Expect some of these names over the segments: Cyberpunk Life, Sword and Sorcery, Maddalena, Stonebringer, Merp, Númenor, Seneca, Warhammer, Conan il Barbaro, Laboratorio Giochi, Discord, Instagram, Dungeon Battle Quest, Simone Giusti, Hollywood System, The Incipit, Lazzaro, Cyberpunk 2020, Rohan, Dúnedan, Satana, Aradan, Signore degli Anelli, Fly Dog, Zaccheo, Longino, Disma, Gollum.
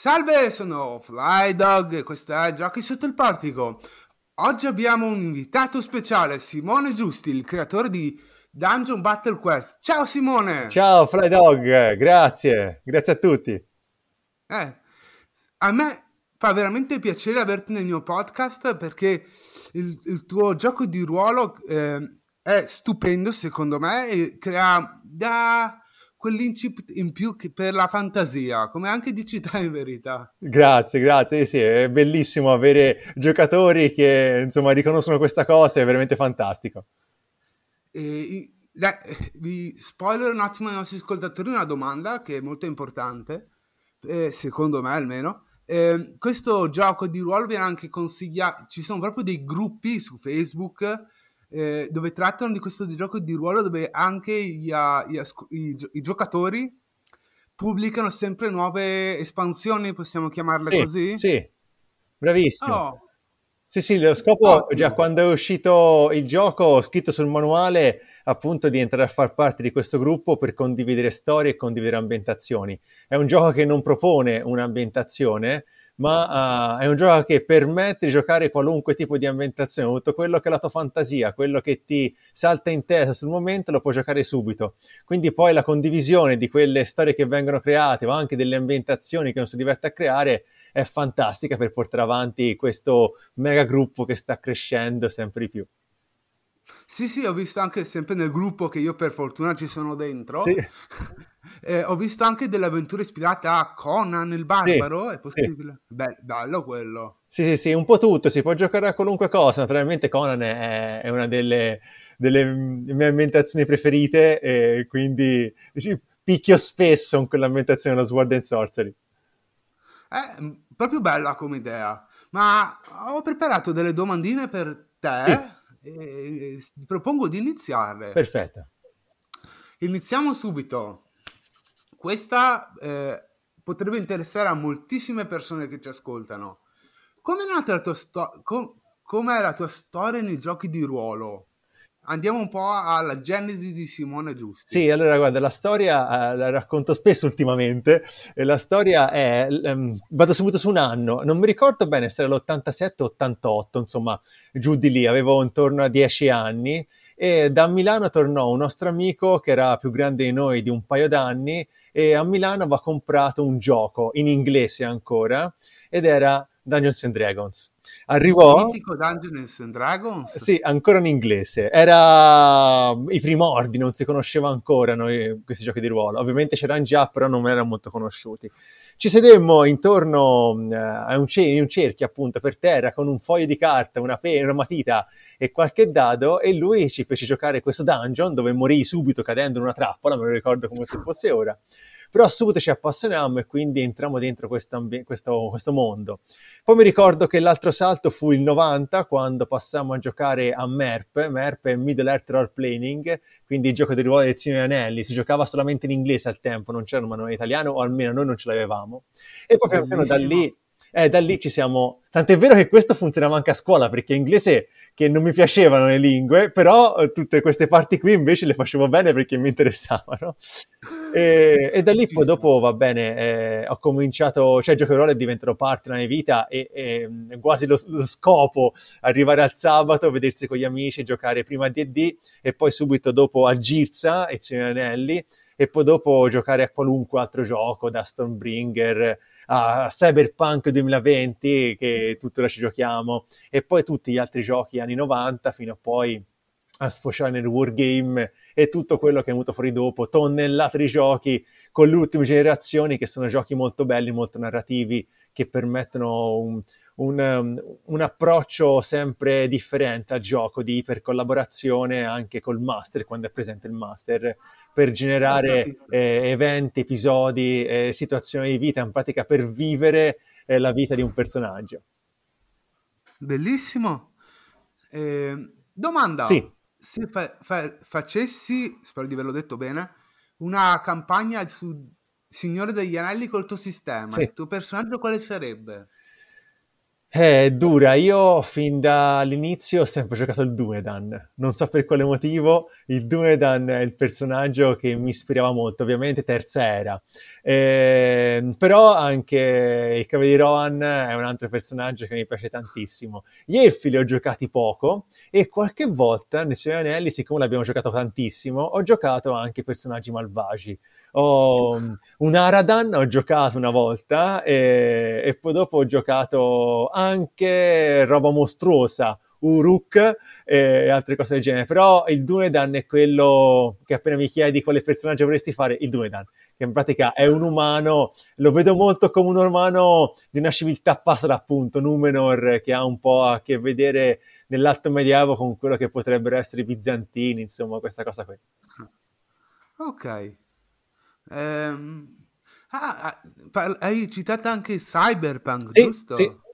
Salve, sono Fly Dog e questo è Giochi sotto il portico. Oggi abbiamo un invitato speciale, Simone Giusti, il creatore di Dungeon Battle Quest. Ciao Simone! Ciao Fly Dog, grazie a tutti. A me fa veramente piacere averti nel mio podcast perché il tuo gioco di ruolo è stupendo secondo me e crea da quell'incipit in più che per la fantasia, come anche dici te in verità. Grazie, sì, è bellissimo avere giocatori che insomma riconoscono questa cosa, è veramente fantastico. E vi spoiler un attimo ai nostri ascoltatori una domanda che è molto importante, secondo me almeno. Questo gioco di ruolo viene anche consigliato, ci sono proprio dei gruppi su Facebook dove trattano di questo gioco di ruolo, dove anche i giocatori pubblicano sempre nuove espansioni, possiamo chiamarle così? Sì, bravissimo. Sì, lo scopo già quando è uscito il gioco ho scritto sul manuale appunto di entrare a far parte di questo gruppo per condividere storie e condividere ambientazioni. È un gioco che non propone un'ambientazione, ma è un gioco che permette di giocare qualunque tipo di ambientazione, tutto quello che è la tua fantasia, quello che ti salta in testa sul momento lo puoi giocare subito, quindi poi la condivisione di quelle storie che vengono create ma anche delle ambientazioni che non si diverte a creare è fantastica per portare avanti questo mega gruppo che sta crescendo sempre di più. Sì, ho visto anche sempre nel gruppo che io per fortuna ci sono dentro. Sì. Ho visto anche delle avventure ispirate a Conan il Barbaro, è possibile? Sì. Beh, bello quello. Sì, un po' tutto, si può giocare a qualunque cosa, naturalmente Conan è una delle mie ambientazioni preferite e quindi picchio spesso con quell'ambientazione della Sword and Sorcery. È proprio bella come idea, ma ho preparato delle domandine per te. Sì. E ti propongo di iniziare. Perfetto. Iniziamo subito. Questa potrebbe interessare a moltissime persone che ci ascoltano. Come è nata la tua com'è la tua storia nei giochi di ruolo? Andiamo un po' alla genesi di Simone Giusti. Sì, allora guarda, la storia la racconto spesso ultimamente. La storia è, vado subito su un anno, non mi ricordo bene se era l'87 o 88, insomma giù di lì, avevo intorno a 10 anni e da Milano tornò un nostro amico che era più grande di noi di un paio d'anni e a Milano aveva comprato un gioco, in inglese ancora, ed era Dungeons and Dragons. Arrivò Dungeons and Dragons? Sì, ancora in inglese. Era i primordi, non si conosceva ancora noi questi giochi di ruolo. Ovviamente c'erano già, però non erano molto conosciuti. Ci sedemmo intorno a un cerchio, appunto, per terra, con un foglio di carta, una penna, una matita e qualche dado, e lui ci fece giocare questo dungeon, dove morii subito cadendo in una trappola, me lo ricordo come se fosse ora. Però subito ci appassionammo e quindi entrammo dentro questo mondo. Poi mi ricordo che l'altro salto fu il 90, quando passammo a giocare a Merp è Middle Earth Role Playing, quindi il gioco di ruolo del Signore degli Anelli. Si giocava solamente in inglese al tempo, non c'era un manuale italiano, o almeno noi non ce l'avevamo. E poi pian piano da lì ci siamo... Tant'è vero che questo funzionava anche a scuola, perché in inglese che non mi piacevano le lingue, però tutte queste parti qui invece le facevo bene perché mi interessavano. E da lì poi dopo, va bene, ho cominciato, cioè il gioco di ruolo è diventato parte della mia vita e quasi lo scopo, arrivare al sabato, vedersi con gli amici, giocare prima a D&D e poi subito dopo a Girsa e Signore degli Anelli e poi dopo giocare a qualunque altro gioco, da Stonebringer a Cyberpunk 2020 che tuttora ci giochiamo e poi tutti gli altri giochi anni 90 fino a poi a sfociare nel wargame e tutto quello che è venuto fuori dopo, tonnellate di giochi con le ultime generazioni che sono giochi molto belli, molto narrativi che permettono un approccio sempre differente al gioco di ipercollaborazione anche col master, quando è presente il master per generare eventi, episodi, situazioni di vita, in pratica per vivere la vita di un personaggio. Bellissimo. Domanda. Sì. Se facessi, spero di averlo detto bene, una campagna su Signore degli Anelli col tuo sistema, sì, il tuo personaggio quale sarebbe? È dura. Io fin dall'inizio ho sempre giocato il Dúnedan. Non so per quale motivo, il Dúnedan è il personaggio che mi ispirava molto, ovviamente terza era. Però anche il Cavaliere Rohan è un altro personaggio che mi piace tantissimo. Gli elfi li ho giocati poco e qualche volta nel Signore degli Anelli, siccome l'abbiamo giocato tantissimo, ho giocato anche personaggi malvagi. Un Aradan ho giocato una volta e poi dopo ho giocato anche roba mostruosa, Uruk e altre cose del genere. Però il Dúnedan è quello che appena mi chiedi quale personaggio vorresti fare, il Dúnedan, che in pratica è un umano. Lo vedo molto come un umano di una civiltà passata, appunto Númenor, che ha un po' a che vedere nell'alto medioevo con quello che potrebbero essere i bizantini, insomma questa cosa qui. Ok. Hai citato anche Cyberpunk, sì, giusto? Sì.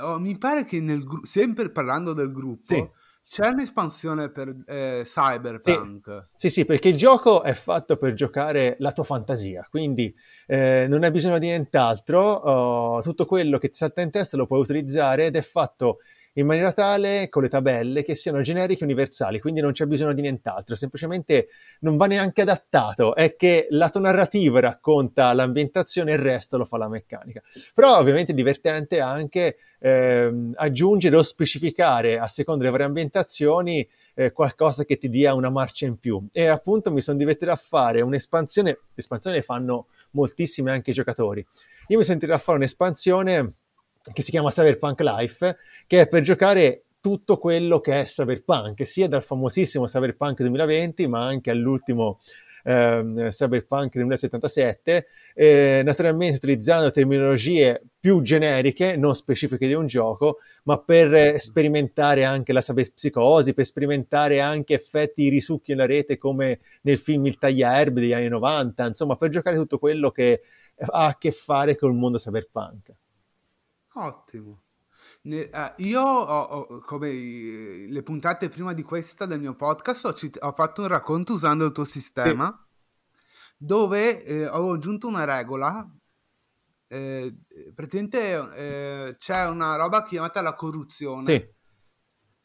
Oh, mi pare che sempre parlando del gruppo, sì, c'è un'espansione per Cyberpunk. Sì, sì, perché il gioco è fatto per giocare la tua fantasia, quindi non hai bisogno di nient'altro. Tutto quello che ti salta in testa lo puoi utilizzare ed è fatto in maniera tale, con le tabelle, che siano generiche e universali, quindi non c'è bisogno di nient'altro, semplicemente non va neanche adattato, è che la tua narrativa racconta l'ambientazione e il resto lo fa la meccanica. Però ovviamente è divertente anche aggiungere o specificare, a seconda delle varie ambientazioni, qualcosa che ti dia una marcia in più. E appunto mi sono divertito a fare un'espansione, l'espansione le fanno moltissime anche i giocatori, io mi sono divertito a fare un'espansione che si chiama Cyberpunk Life, che è per giocare tutto quello che è cyberpunk, sia dal famosissimo Cyberpunk 2020, ma anche all'ultimo Cyberpunk 2077, naturalmente utilizzando terminologie più generiche, non specifiche di un gioco, ma per sperimentare anche la cyberpsicosi, per sperimentare anche effetti risucchi nella rete come nel film Il tagliaerbe degli anni 90, insomma per giocare tutto quello che ha a che fare col mondo cyberpunk. Ottimo. Io ho, come le puntate prima di questa del mio podcast, ho fatto un racconto usando il tuo sistema, sì, dove avevo aggiunto una regola, praticamente c'è una roba chiamata la corruzione, sì,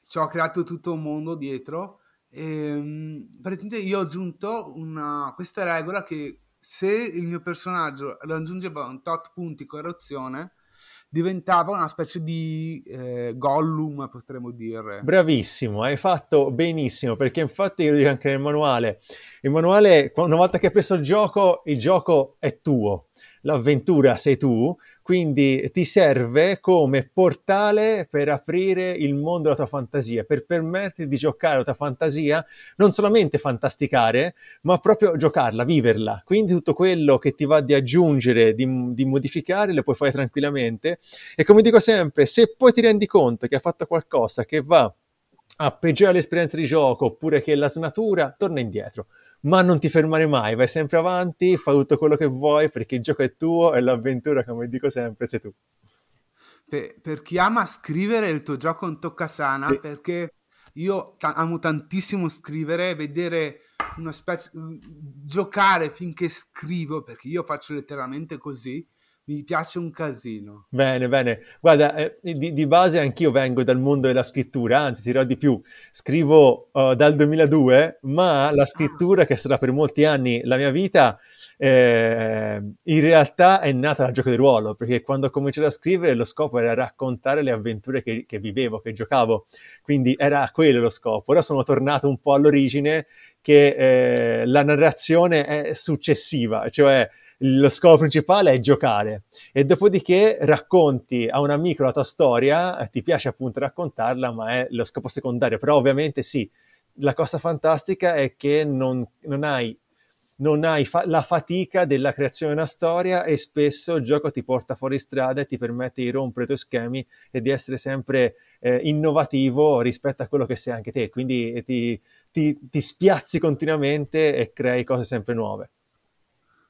ci ho creato tutto un mondo dietro, praticamente io ho aggiunto questa regola che se il mio personaggio raggiungeva un tot punti corruzione diventava una specie di Gollum, potremmo dire. Bravissimo, hai fatto benissimo, perché infatti io dico anche nel manuale, una volta che hai preso il gioco è tuo, l'avventura sei tu, quindi ti serve come portale per aprire il mondo della tua fantasia, per permetterti di giocare la tua fantasia, non solamente fantasticare, ma proprio giocarla, viverla. Quindi tutto quello che ti va di aggiungere, di modificare, lo puoi fare tranquillamente. E come dico sempre, se poi ti rendi conto che hai fatto qualcosa che va a peggiorare l'esperienza di gioco oppure che la snatura, torna indietro, ma non ti fermare mai, vai sempre avanti, fai tutto quello che vuoi, perché il gioco è tuo e l'avventura, come dico sempre, sei tu. Per chi ama scrivere, il tuo gioco è un toccasana, sì, perché io amo tantissimo scrivere, vedere una specie, giocare finché scrivo, perché io faccio letteralmente così, mi piace un casino. Bene, bene. Guarda, di base anch'io vengo dal mondo della scrittura, anzi ti dirò di più, scrivo dal 2002, ma la scrittura, che sarà per molti anni la mia vita, in realtà è nata dal gioco di ruolo, perché quando ho cominciato a scrivere lo scopo era raccontare le avventure che vivevo, che giocavo, quindi era quello lo scopo. Ora sono tornato un po' all'origine, che la narrazione è successiva, cioè lo scopo principale è giocare e dopodiché racconti a un amico la tua storia, ti piace appunto raccontarla, ma è lo scopo secondario. Però ovviamente sì, la cosa fantastica è che non hai la fatica della creazione di una storia, e spesso il gioco ti porta fuori strada e ti permette di rompere i tuoi schemi e di essere sempre innovativo rispetto a quello che sei anche te, quindi ti spiazzi continuamente e crei cose sempre nuove.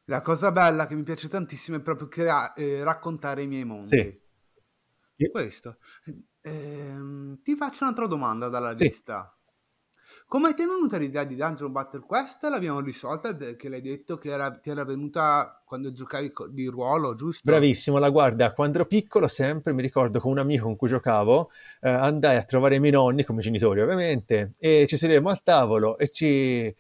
La cosa bella che mi piace tantissimo è proprio raccontare i miei mondi. Sì. Questo. Ti faccio un'altra domanda dalla lista. Come ti è venuta l'idea di Dungeon Battle Quest? L'abbiamo risolta perché l'hai detto che ti era venuta quando giocavi di ruolo, giusto? Bravissimo, la guarda, quando ero piccolo sempre mi ricordo con un amico con cui giocavo andai a trovare i miei nonni, come genitori ovviamente, e ci sedemmo al tavolo e ci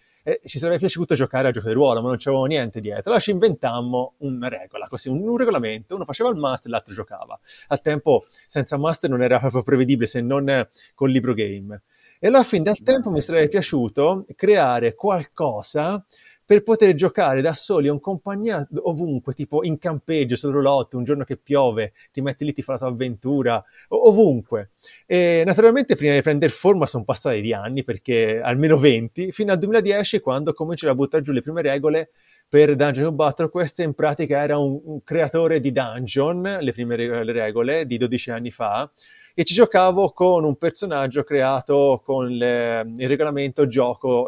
sarebbe piaciuto giocare a gioco di ruolo, ma non c'avevo niente dietro. Allora ci inventammo una regola, così un regolamento, uno faceva il master, l'altro giocava. Al tempo senza master non era proprio prevedibile, se non col libro game. E alla fine del tempo mi sarebbe piaciuto creare qualcosa per poter giocare da soli o in compagnia ovunque, tipo in campeggio, sul roulotte, un giorno che piove, ti metti lì, ti fa la tua avventura, ovunque. E naturalmente prima di prendere forma sono passati di anni, perché almeno 20, fino al 2010 quando cominciai a buttare giù le prime regole per Dungeon Battle. Questo in pratica era un creatore di dungeon, le prime regole di 12 anni fa, e ci giocavo con un personaggio creato con il regolamento gioco,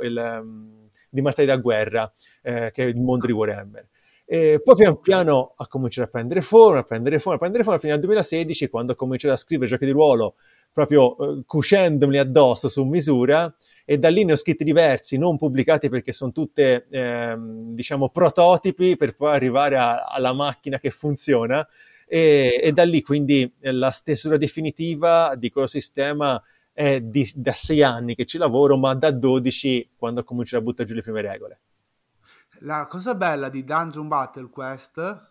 di Martelli da Guerra, che è il mondo di Warhammer. E poi pian piano ha cominciato a prendere forma, fino al 2016, quando ho cominciato a scrivere giochi di ruolo, proprio cucendomeli addosso su misura, e da lì ne ho scritti diversi, non pubblicati perché sono tutte, diciamo, prototipi per poi arrivare alla macchina che funziona, e da lì quindi la stesura definitiva di quel sistema è da 6 anni che ci lavoro, ma da 12 quando ho cominciato a buttare giù le prime regole. La cosa bella di Dungeon Battle Quest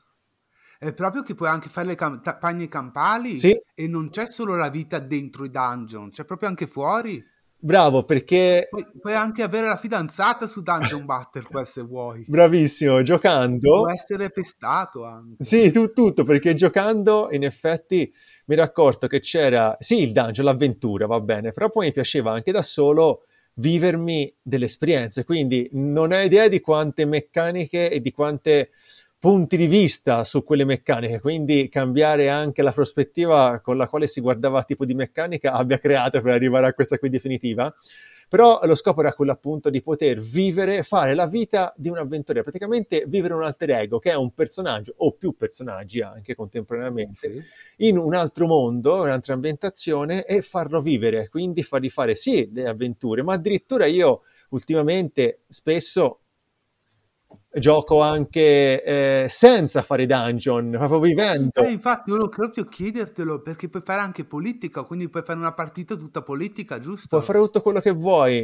è proprio che puoi anche fare le campagne campali, sì. E non c'è solo la vita dentro i dungeon, c'è proprio anche fuori. Bravo, perché... Puoi anche avere la fidanzata su Dungeon Battle Quest se vuoi. Bravissimo, giocando... Può essere pestato anche. Sì, tutto, perché giocando in effetti mi ero accorto che c'era... Sì, il dungeon, l'avventura, va bene, però poi mi piaceva anche da solo vivermi delle esperienze, quindi non hai idea di quante meccaniche e di quante... punti di vista su quelle meccaniche, quindi cambiare anche la prospettiva con la quale si guardava tipo di meccanica abbia creato per arrivare a questa qui definitiva, però lo scopo era quello appunto di poter vivere, fare la vita di un avventuriero, praticamente vivere un alter ego che è un personaggio o più personaggi anche contemporaneamente in un altro mondo, un'altra ambientazione, e farlo vivere, quindi fargli fare sì le avventure, ma addirittura io ultimamente spesso gioco anche senza fare dungeon, proprio vivendo. Infatti volevo proprio chiedertelo, perché puoi fare anche politica, quindi puoi fare una partita tutta politica, giusto? Puoi fare tutto quello che vuoi,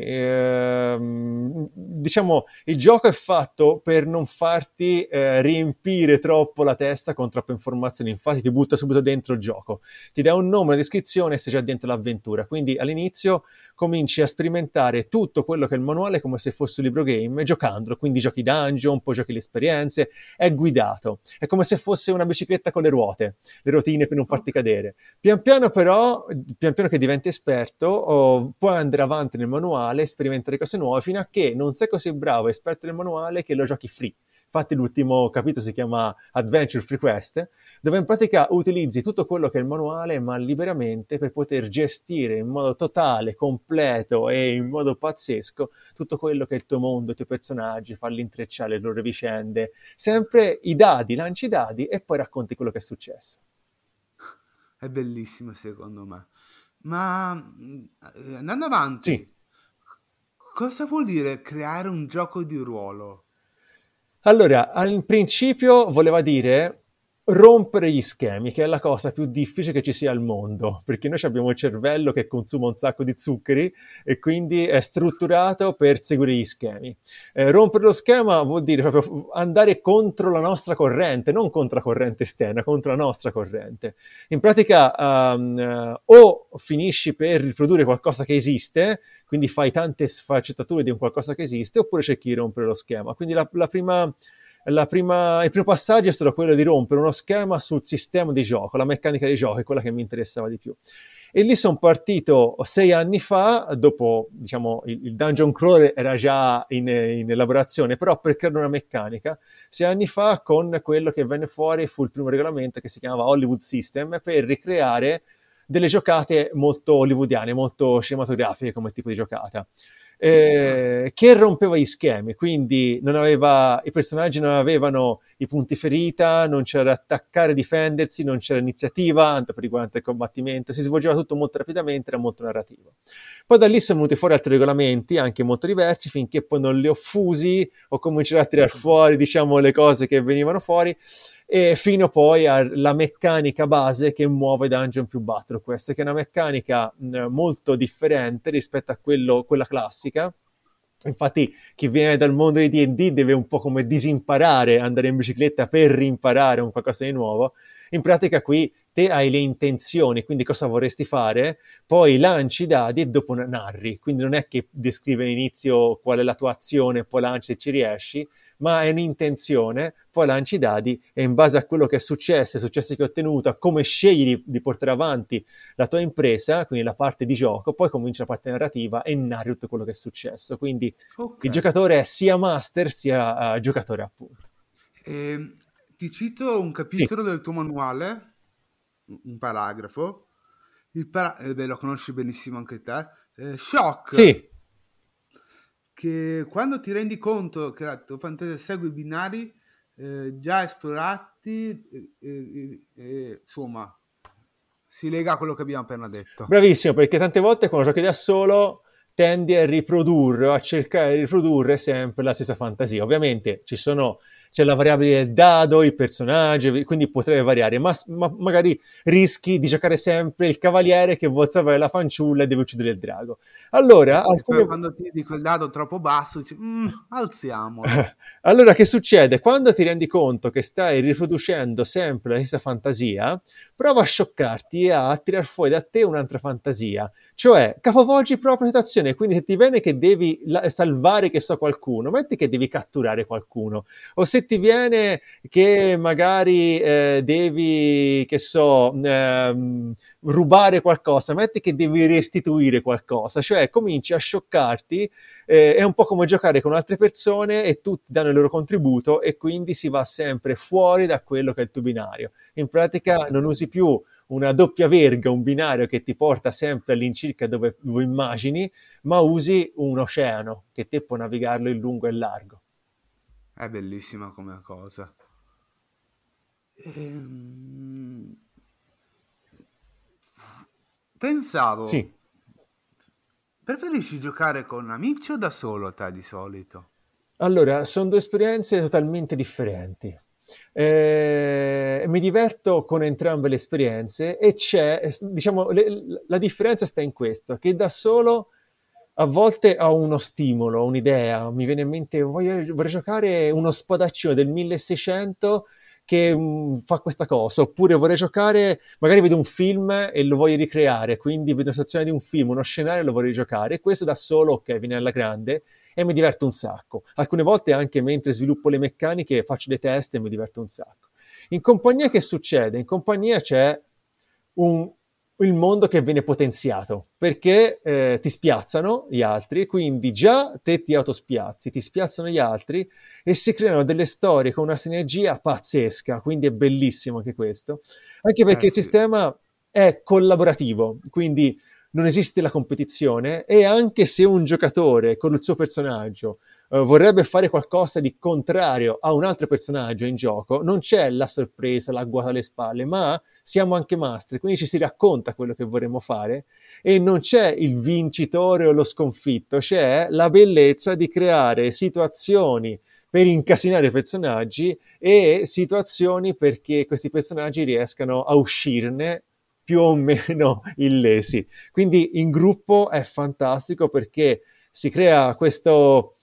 diciamo il gioco è fatto per non farti riempire troppo la testa con troppe informazioni, infatti ti butta subito dentro il gioco, ti dà un nome, una descrizione e sei già dentro l'avventura, quindi all'inizio cominci a sperimentare tutto quello che è il manuale come se fosse un libro game, giocandolo, quindi giochi dungeon, un po' giochi le esperienze, è guidato, è come se fosse una bicicletta con le ruote, le rotine per non farti cadere. Pian piano che diventi esperto, puoi andare avanti nel manuale, sperimentare cose nuove fino a che non sei così bravo esperto nel manuale che lo giochi free. Infatti l'ultimo capitolo si chiama Adventure Free Quest, dove in pratica utilizzi tutto quello che è il manuale ma liberamente per poter gestire in modo totale, completo e in modo pazzesco tutto quello che è il tuo mondo, i tuoi personaggi, farli intrecciare le loro vicende, sempre lanci i dadi e poi racconti quello che è successo. È bellissimo secondo me, ma andando avanti, sì. Cosa vuol dire creare un gioco di ruolo? Allora, al principio voleva dire rompere gli schemi, che è la cosa più difficile che ci sia al mondo, perché noi abbiamo il cervello che consuma un sacco di zuccheri e quindi è strutturato per seguire gli schemi. Rompere lo schema vuol dire proprio andare contro la nostra corrente, non contro la corrente esterna, contro la nostra corrente. In pratica o finisci per riprodurre qualcosa che esiste, quindi fai tante sfaccettature di un qualcosa che esiste, oppure cerchi di rompere lo schema. Quindi il primo passaggio è stato quello di rompere uno schema sul sistema di gioco, la meccanica di gioco è quella che mi interessava di più. E lì sono partito 6 anni fa, dopo diciamo il dungeon crawler era già in elaborazione, però per creare una meccanica, 6 anni fa con quello che venne fuori fu il primo regolamento che si chiamava Hollywood System, per ricreare delle giocate molto hollywoodiane, molto cinematografiche come tipo di giocata, che rompeva gli schemi, quindi i personaggi non avevano i punti ferita, non c'era attaccare, difendersi, non c'era iniziativa, tanto per riguardante il combattimento, si svolgeva tutto molto rapidamente, era molto narrativo. Poi da lì sono venuti fuori altri regolamenti, anche molto diversi, finché poi non li ho fusi, ho cominciato a tirar fuori, diciamo, le cose che venivano fuori, e fino poi alla meccanica base che muove Dungeon più Battle Quest, che è una meccanica molto differente rispetto a quella classica. Infatti chi viene dal mondo di D&D deve un po' come disimparare, andare in bicicletta per rimparare un qualcosa di nuovo. In pratica qui te hai le intenzioni, quindi cosa vorresti fare, poi lanci i dadi e dopo narri, quindi non è che descrive all'inizio qual è la tua azione, poi lanci se ci riesci, ma è un'intenzione, poi lanci i dadi e in base a quello che è successo, ai successi che hai ottenuto, a come scegli di portare avanti la tua impresa, quindi la parte di gioco, poi comincia la parte narrativa e narri tutto quello che è successo, quindi okay. Il giocatore è sia master sia giocatore, appunto. Ti cito un capitolo del tuo manuale, un paragrafo, lo conosci benissimo anche te, Shock! Sì! Che quando ti rendi conto che la tua fantasia segue i binari già esplorati, insomma, si lega a quello che abbiamo appena detto. Bravissimo, perché tante volte quando giochi da solo tendi a riprodurre o a cercare di riprodurre sempre la stessa fantasia. Ovviamente c'è la variabile del dado, il personaggio, quindi potrebbe variare, ma magari rischi di giocare sempre il cavaliere che vuol salvare la fanciulla e deve uccidere il drago. Allora, quando ti dico il dado troppo basso, dici, alziamolo. Allora, che succede? Quando ti rendi conto che stai riproducendo sempre la stessa fantasia, prova a scioccarti e a tirar fuori da te un'altra fantasia. Cioè, capovolgi proprio la situazione, quindi se ti viene che devi salvare qualcuno, metti che devi catturare qualcuno, o se ti viene che magari devi, rubare qualcosa, metti che devi restituire qualcosa, cioè cominci a scioccarti, è un po' come giocare con altre persone e tutti danno il loro contributo e quindi si va sempre fuori da quello che è il tuo binario. In pratica non usi più una doppia verga, un binario che ti porta sempre all'incirca dove immagini, ma usi un oceano che te può navigarlo in lungo e largo. È bellissima come cosa. Pensavo, preferisci giocare con amici o da solo te di solito? Allora, sono due esperienze totalmente differenti. Mi diverto con entrambe le esperienze e la differenza sta in questo, che da solo a volte ho uno stimolo, un'idea, mi viene in mente vorrei giocare uno spadaccino del 1600 che fa questa cosa, oppure vorrei giocare, magari vedo un film e lo voglio ricreare, quindi vedo una situazione di un film, uno scenario e lo vorrei giocare, questo da solo ok, viene alla grande e mi diverto un sacco. Alcune volte anche mentre sviluppo le meccaniche faccio dei test e mi diverto un sacco. In compagnia che succede? In compagnia c'è il mondo che viene potenziato, perché ti spiazzano gli altri, quindi già te ti autospiazzi, ti spiazzano gli altri e si creano delle storie con una sinergia pazzesca, quindi è bellissimo anche questo, anche perché il sistema è collaborativo, quindi non esiste la competizione e anche se un giocatore con il suo personaggio vorrebbe fare qualcosa di contrario a un altro personaggio in gioco, non c'è la sorpresa, la guata alle spalle, ma siamo anche master, quindi ci si racconta quello che vorremmo fare e non c'è il vincitore o lo sconfitto, c'è la bellezza di creare situazioni per incasinare i personaggi e situazioni perché questi personaggi riescano a uscirne più o meno illesi. Quindi in gruppo è fantastico perché si crea questo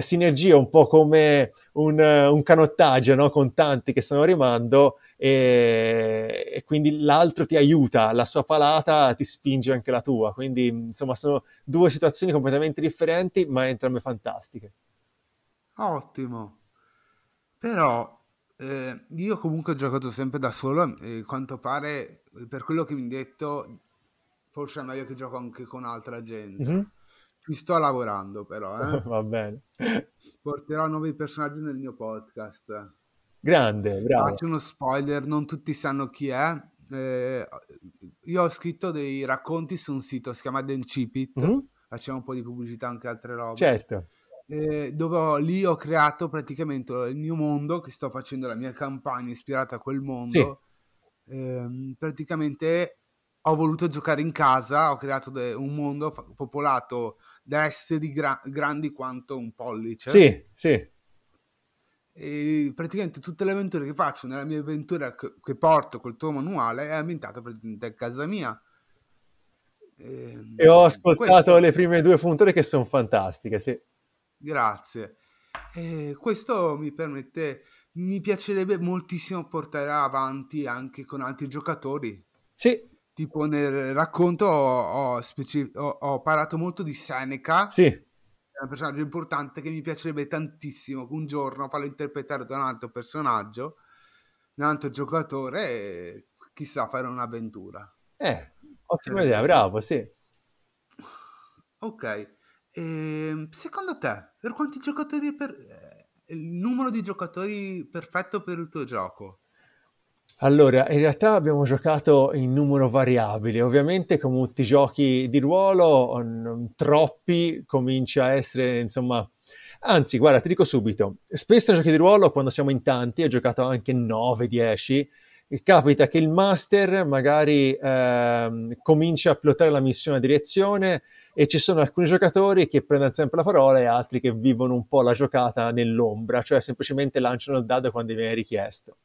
sinergia un po' come un canottaggio, no? Con tanti che stanno rimando e quindi l'altro ti aiuta, la sua palata ti spinge anche la tua, quindi insomma sono due situazioni completamente differenti ma entrambe fantastiche. Ottimo, però io comunque ho giocato sempre da solo e quanto pare per quello che mi hai detto forse è meglio che gioco anche con altra gente. Ci sto lavorando però. Va bene. Porterò nuovi personaggi nel mio podcast. Grande, bravo. Faccio uno spoiler, non tutti sanno chi è. Io ho scritto dei racconti su un sito, si chiama The Incipit. Facciamo un po' di pubblicità anche altre robe. Certo. dove lì ho creato praticamente il mio mondo, che sto facendo la mia campagna ispirata a quel mondo. Sì. Praticamente ho voluto giocare in casa, ho creato un mondo popolato da esseri grandi quanto un pollice. Sì, sì. E praticamente tutte le avventure che faccio nella mia avventura che porto col tuo manuale è ambientata praticamente a casa mia. E ho ascoltato le prime due puntate che sono fantastiche, sì. Grazie. Questo mi permette, mi piacerebbe moltissimo portare avanti anche con altri giocatori. Sì. Tipo nel racconto ho parlato molto di Seneca. Sì. È un personaggio importante che mi piacerebbe tantissimo un giorno farlo interpretare da un altro personaggio, un altro giocatore, e chissà, fare un'avventura. Ottima idea, bravo, sì. Ok. Secondo te, per quanti giocatori il numero di giocatori perfetto per il tuo gioco? Allora, in realtà abbiamo giocato in numero variabile. Ovviamente, come tutti i giochi di ruolo, troppi comincia a essere, insomma... Anzi, guarda, ti dico subito. Spesso nei giochi di ruolo, quando siamo in tanti, ho giocato anche 9-10, capita che il master magari comincia a pilotare la missione a direzione e ci sono alcuni giocatori che prendono sempre la parola e altri che vivono un po' la giocata nell'ombra, cioè semplicemente lanciano il dado quando viene richiesto.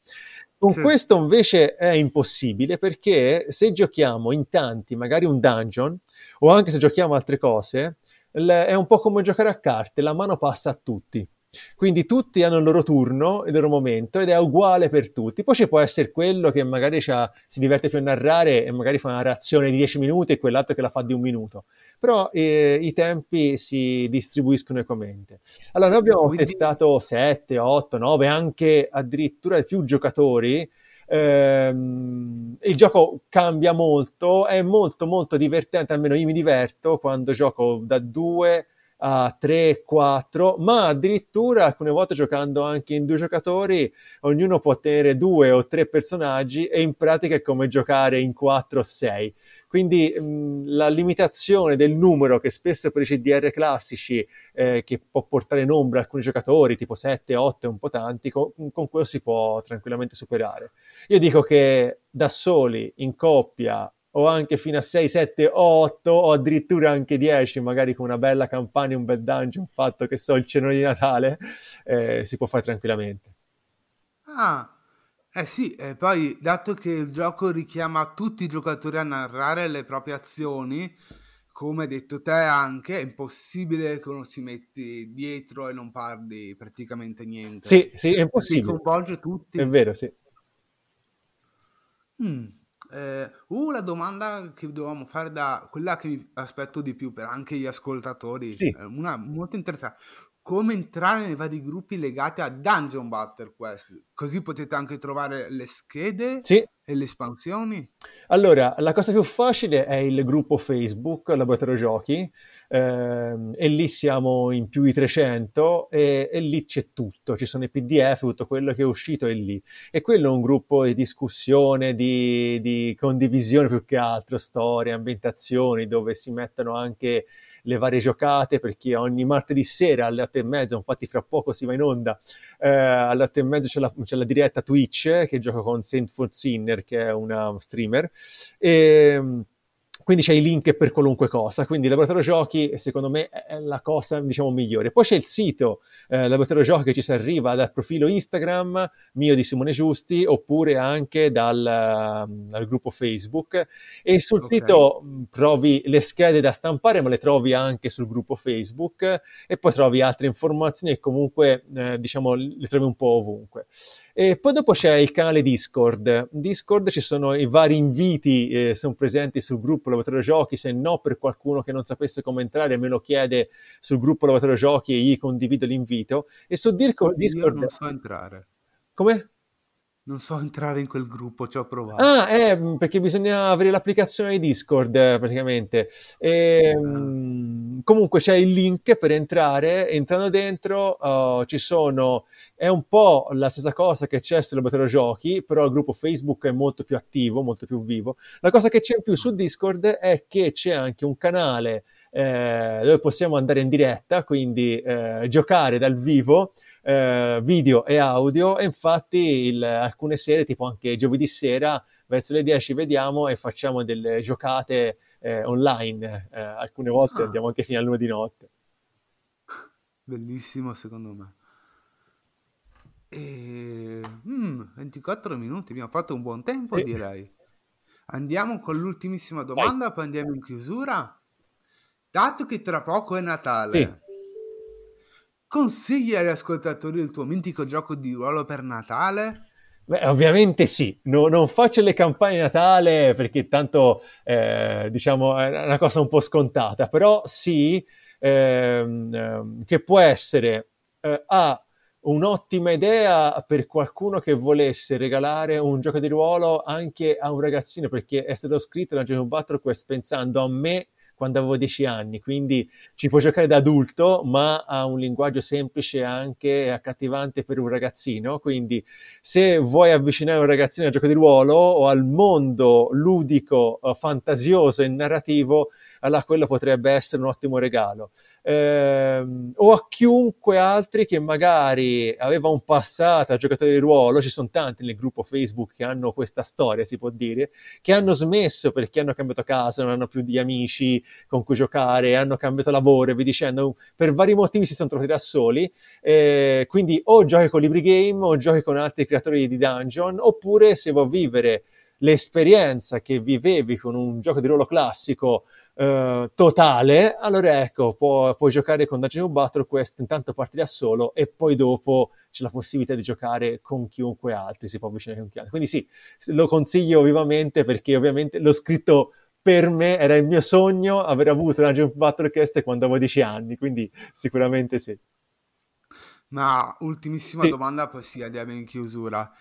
Con questo invece è impossibile, perché se giochiamo in tanti, magari un dungeon, o anche se giochiamo altre cose, è un po' come giocare a carte, la mano passa a tutti. Quindi tutti hanno il loro turno, il loro momento, ed è uguale per tutti. Poi ci può essere quello che magari si diverte più a narrare e magari fa una narrazione di 10 minuti e quell'altro che la fa di 1 minuto. Però i tempi si distribuiscono equamente. Allora, noi abbiamo testato 7, 8, 9, anche addirittura più giocatori. Il gioco cambia molto, è molto molto divertente, almeno io mi diverto quando gioco da 2 a 3, 4, ma addirittura alcune volte giocando anche in 2 giocatori, ognuno può tenere 2 o 3 personaggi e in pratica è come giocare in 4 o 6. Quindi la limitazione del numero, che spesso per i CDR classici che può portare in ombra alcuni giocatori, tipo 7, 8 è un po' tanti, con quello si può tranquillamente superare. Io dico che da soli, in coppia, o anche fino a 6, 7, 8 o addirittura anche 10, magari con una bella campagna, un bel dungeon fatto, che so, il cenone di Natale, si può fare tranquillamente. Sì, e poi dato che il gioco richiama tutti i giocatori a narrare le proprie azioni, come hai detto te anche, è impossibile che uno si metti dietro e non parli praticamente niente. Sì, sì, è impossibile. Si coinvolge tutti. È vero, sì. La domanda che dovevamo fare, da quella che mi aspetto di più per anche gli ascoltatori, sì. Una molto interessante: come entrare nei vari gruppi legati a Dungeon Battle Quest, così potete anche trovare le schede, sì, e le espansioni. Allora, la cosa più facile è il gruppo Facebook Laboratorio Giochi, e lì siamo in più di 300 e lì c'è tutto, ci sono i PDF, tutto quello che è uscito è lì, e quello è un gruppo di discussione, di condivisione più che altro, storie, ambientazioni, dove si mettono anche le varie giocate, perché ogni martedì sera alle 8:30, infatti fra poco si va in onda, alle 8:30 c'è la diretta Twitch che gioco con Saint For Sinner, che è una streamer, e quindi c'è i link per qualunque cosa. Quindi Laboratorio Giochi secondo me è la cosa, diciamo, migliore. Poi c'è il sito Laboratorio Giochi, che ci si arriva dal profilo Instagram mio di Simone Giusti, oppure anche dal gruppo Facebook, e sul sito trovi le schede da stampare, ma le trovi anche sul gruppo Facebook, e poi trovi altre informazioni e comunque diciamo le trovi un po' ovunque. E poi dopo c'è il canale Discord, ci sono i vari inviti, sono presenti sul gruppo Laboratorio Giochi. Se no, per qualcuno che non sapesse come entrare, me lo chiede sul gruppo Laboratorio Giochi e gli condivido l'invito. E su Discord io non so entrare. Come? Non so entrare in quel gruppo, ci ho provato. Perché bisogna avere l'applicazione di Discord praticamente. Comunque c'è il link per entrare. Entrando dentro ci sono... È un po' la stessa cosa che c'è sul Laboratorio Giochi, però il gruppo Facebook è molto più attivo, molto più vivo. La cosa che c'è in più su Discord è che c'è anche un canale dove possiamo andare in diretta, quindi giocare dal vivo, video e audio. E infatti alcune sere, tipo anche giovedì sera verso le 10, vediamo e facciamo delle giocate online, alcune volte andiamo anche fino all'1 di notte. Bellissimo, secondo me. E 24 minuti, abbiamo fatto un buon tempo, sì, direi. Andiamo con l'ultimissima domanda, poi andiamo in chiusura. Dato che tra poco è Natale, sì, consigli agli ascoltatori il tuo mitico gioco di ruolo per Natale? Beh, ovviamente sì, no, non faccio le campagne Natale perché tanto diciamo è una cosa un po' scontata, però sì, che può essere un'ottima idea per qualcuno che volesse regalare un gioco di ruolo anche a un ragazzino, perché è stato scritto da Dungeon Battle Quest pensando a me quando avevo 10 anni, quindi ci può giocare da adulto, ma ha un linguaggio semplice anche accattivante per un ragazzino. Quindi se vuoi avvicinare un ragazzino al gioco di ruolo o al mondo ludico, fantasioso e narrativo, allora quello potrebbe essere un ottimo regalo. O a chiunque altri che magari aveva un passato a giocatore di ruolo, ci sono tanti nel gruppo Facebook che hanno questa storia, si può dire, che hanno smesso perché hanno cambiato casa, non hanno più gli amici con cui giocare, hanno cambiato lavoro e vi dicendo, per vari motivi si sono trovati da soli, quindi o giochi con Libri Game o giochi con altri creatori di dungeon, oppure se vuoi vivere l'esperienza che vivevi con un gioco di ruolo classico totale, allora ecco, puoi giocare con Dungeon Battle Quest, intanto parti da solo e poi dopo c'è la possibilità di giocare con chiunque altro, si può avvicinare con chiunque altro. Quindi sì, lo consiglio vivamente, perché ovviamente l'ho scritto per me, era il mio sogno aver avuto Dungeon Battle Quest quando avevo 10 anni, quindi sicuramente sì. Ma ultimissima domanda, poi sì, andiamo in chiusura.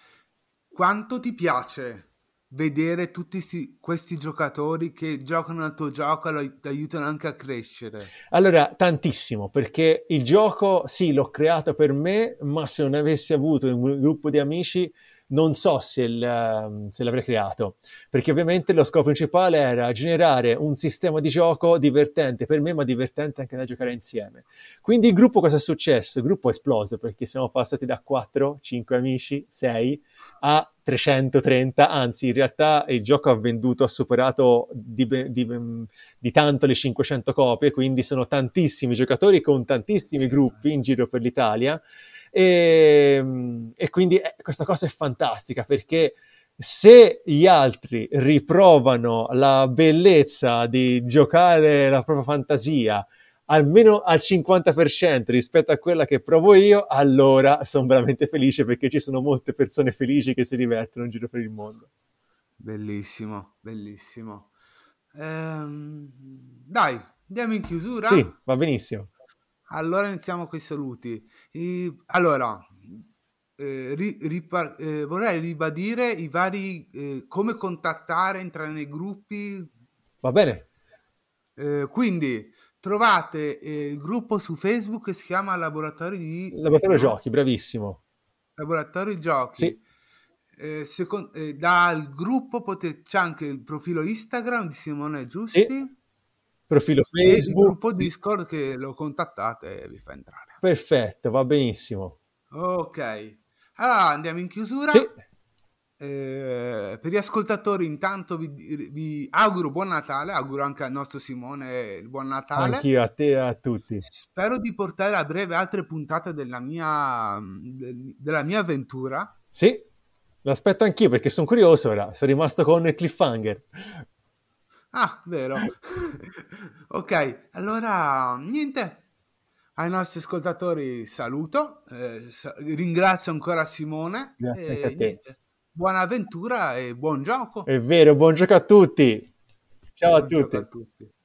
Quanto ti piace vedere tutti questi giocatori che giocano al tuo gioco e lo aiutano anche a crescere? Allora, tantissimo, perché il gioco sì, l'ho creato per me, ma se non avessi avuto un gruppo di amici non so se l'avrei creato, perché ovviamente lo scopo principale era generare un sistema di gioco divertente per me, ma divertente anche da giocare insieme. Quindi il gruppo, cosa è successo? Il gruppo è esploso, perché siamo passati da 4, 5 amici, 6 a 330, anzi in realtà il gioco ha venduto, ha superato di tanto le 500 copie, quindi sono tantissimi giocatori con tantissimi gruppi in giro per l'Italia. E quindi questa cosa è fantastica, perché se gli altri riprovano la bellezza di giocare la propria fantasia almeno al 50% rispetto a quella che provo io, allora sono veramente felice, perché ci sono molte persone felici che si divertono in giro per il mondo. Bellissimo, bellissimo. Dai, andiamo in chiusura? Sì, va benissimo. Allora iniziamo con i saluti. Vorrei ribadire i vari come contattare, entrare nei gruppi. Va bene. Quindi trovate il gruppo su Facebook che si chiama Laboratorio Giochi, bravissimo. Laboratorio Giochi. Sì. Dal gruppo c'è anche il profilo Instagram di Simone Giusti. Sì. Profilo Facebook, gruppo Discord che lo contattate e vi fa entrare. Perfetto, va benissimo. Ok, allora andiamo in chiusura. Sì. Per gli ascoltatori intanto vi auguro buon Natale, auguro anche al nostro Simone il buon Natale. Anch'io, a te e a tutti. Spero di portare a breve altre puntate della mia avventura. Sì, l'aspetto anch'io perché sono curioso ora, sono rimasto con il cliffhanger. Ah, vero. Ok, allora niente, ai nostri ascoltatori saluto, ringrazio ancora Simone. Grazie a te. Niente, buona avventura e buon gioco. È vero, buon gioco a tutti. Ciao a tutti.